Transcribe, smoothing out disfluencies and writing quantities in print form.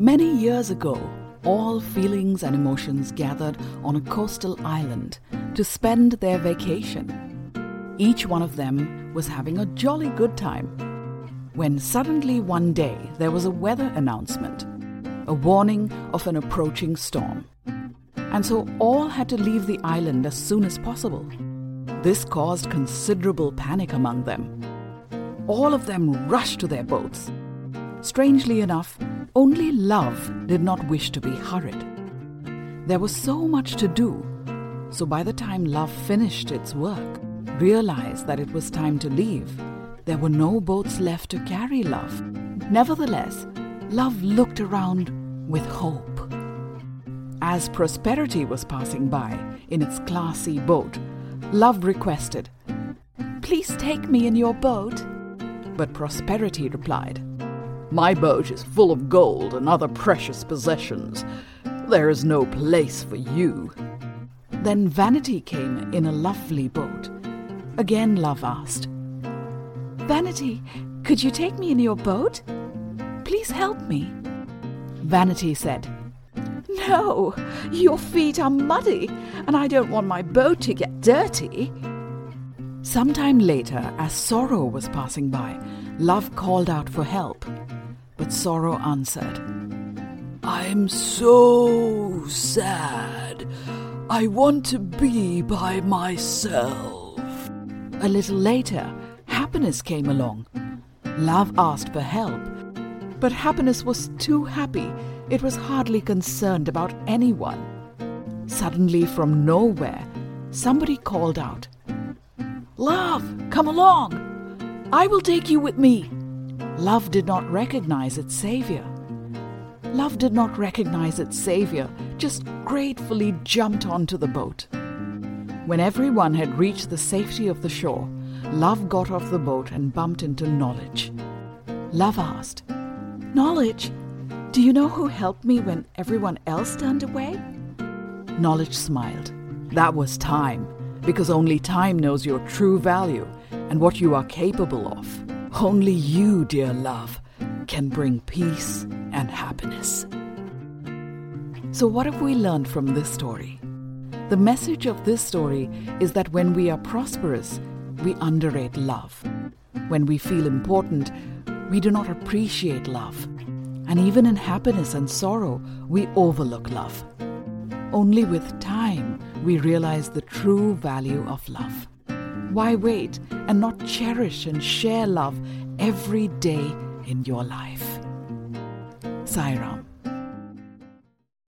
Many years ago, all feelings and emotions gathered on a coastal island to spend their vacation. Each one of them was having a jolly good time, when suddenly one day there was a weather announcement, a warning of an approaching storm. And so all had to leave the island as soon as possible. This caused considerable panic among them. All of them rushed to their boats. Strangely enough, only Love did not wish to be hurried. There was so much to do, so by the time Love finished its work, realized that it was time to leave, there were no boats left to carry Love. Nevertheless, Love looked around with hope. As Prosperity was passing by in its classy boat, Love requested, "Please take me in your boat." But Prosperity replied, "My boat is full of gold and other precious possessions. There is no place for you." Then Vanity came in a lovely boat. Again Love asked, "Vanity, could you take me in your boat? Please help me." Vanity said, "No, your feet are muddy, and I don't want my boat to get dirty." Sometime later, as Sorrow was passing by, Love called out for help. But Sorrow answered, "I'm so sad. I want to be by myself." A little later, Happiness came along. Love asked for help, but Happiness was too happy. It was hardly concerned about anyone. Suddenly, from nowhere, somebody called out, "Love, come along! I will take you with me." Love did not recognize its savior. Just gratefully jumped onto the boat. When everyone had reached the safety of the shore, Love got off the boat and bumped into Knowledge. Love asked, "Knowledge, do you know who helped me when everyone else turned away?" Knowledge smiled. "That was time, because only time knows your true value and what you are capable of. Only you, dear Love, can bring peace and happiness." So what have we learned from this story? The message of this story is that when we are prosperous, we underrate love. When we feel important, we do not appreciate love. And even in happiness and sorrow, we overlook love. Only with time, we realize the true value of love. Why wait and not cherish and share love every day in your life? Sairam.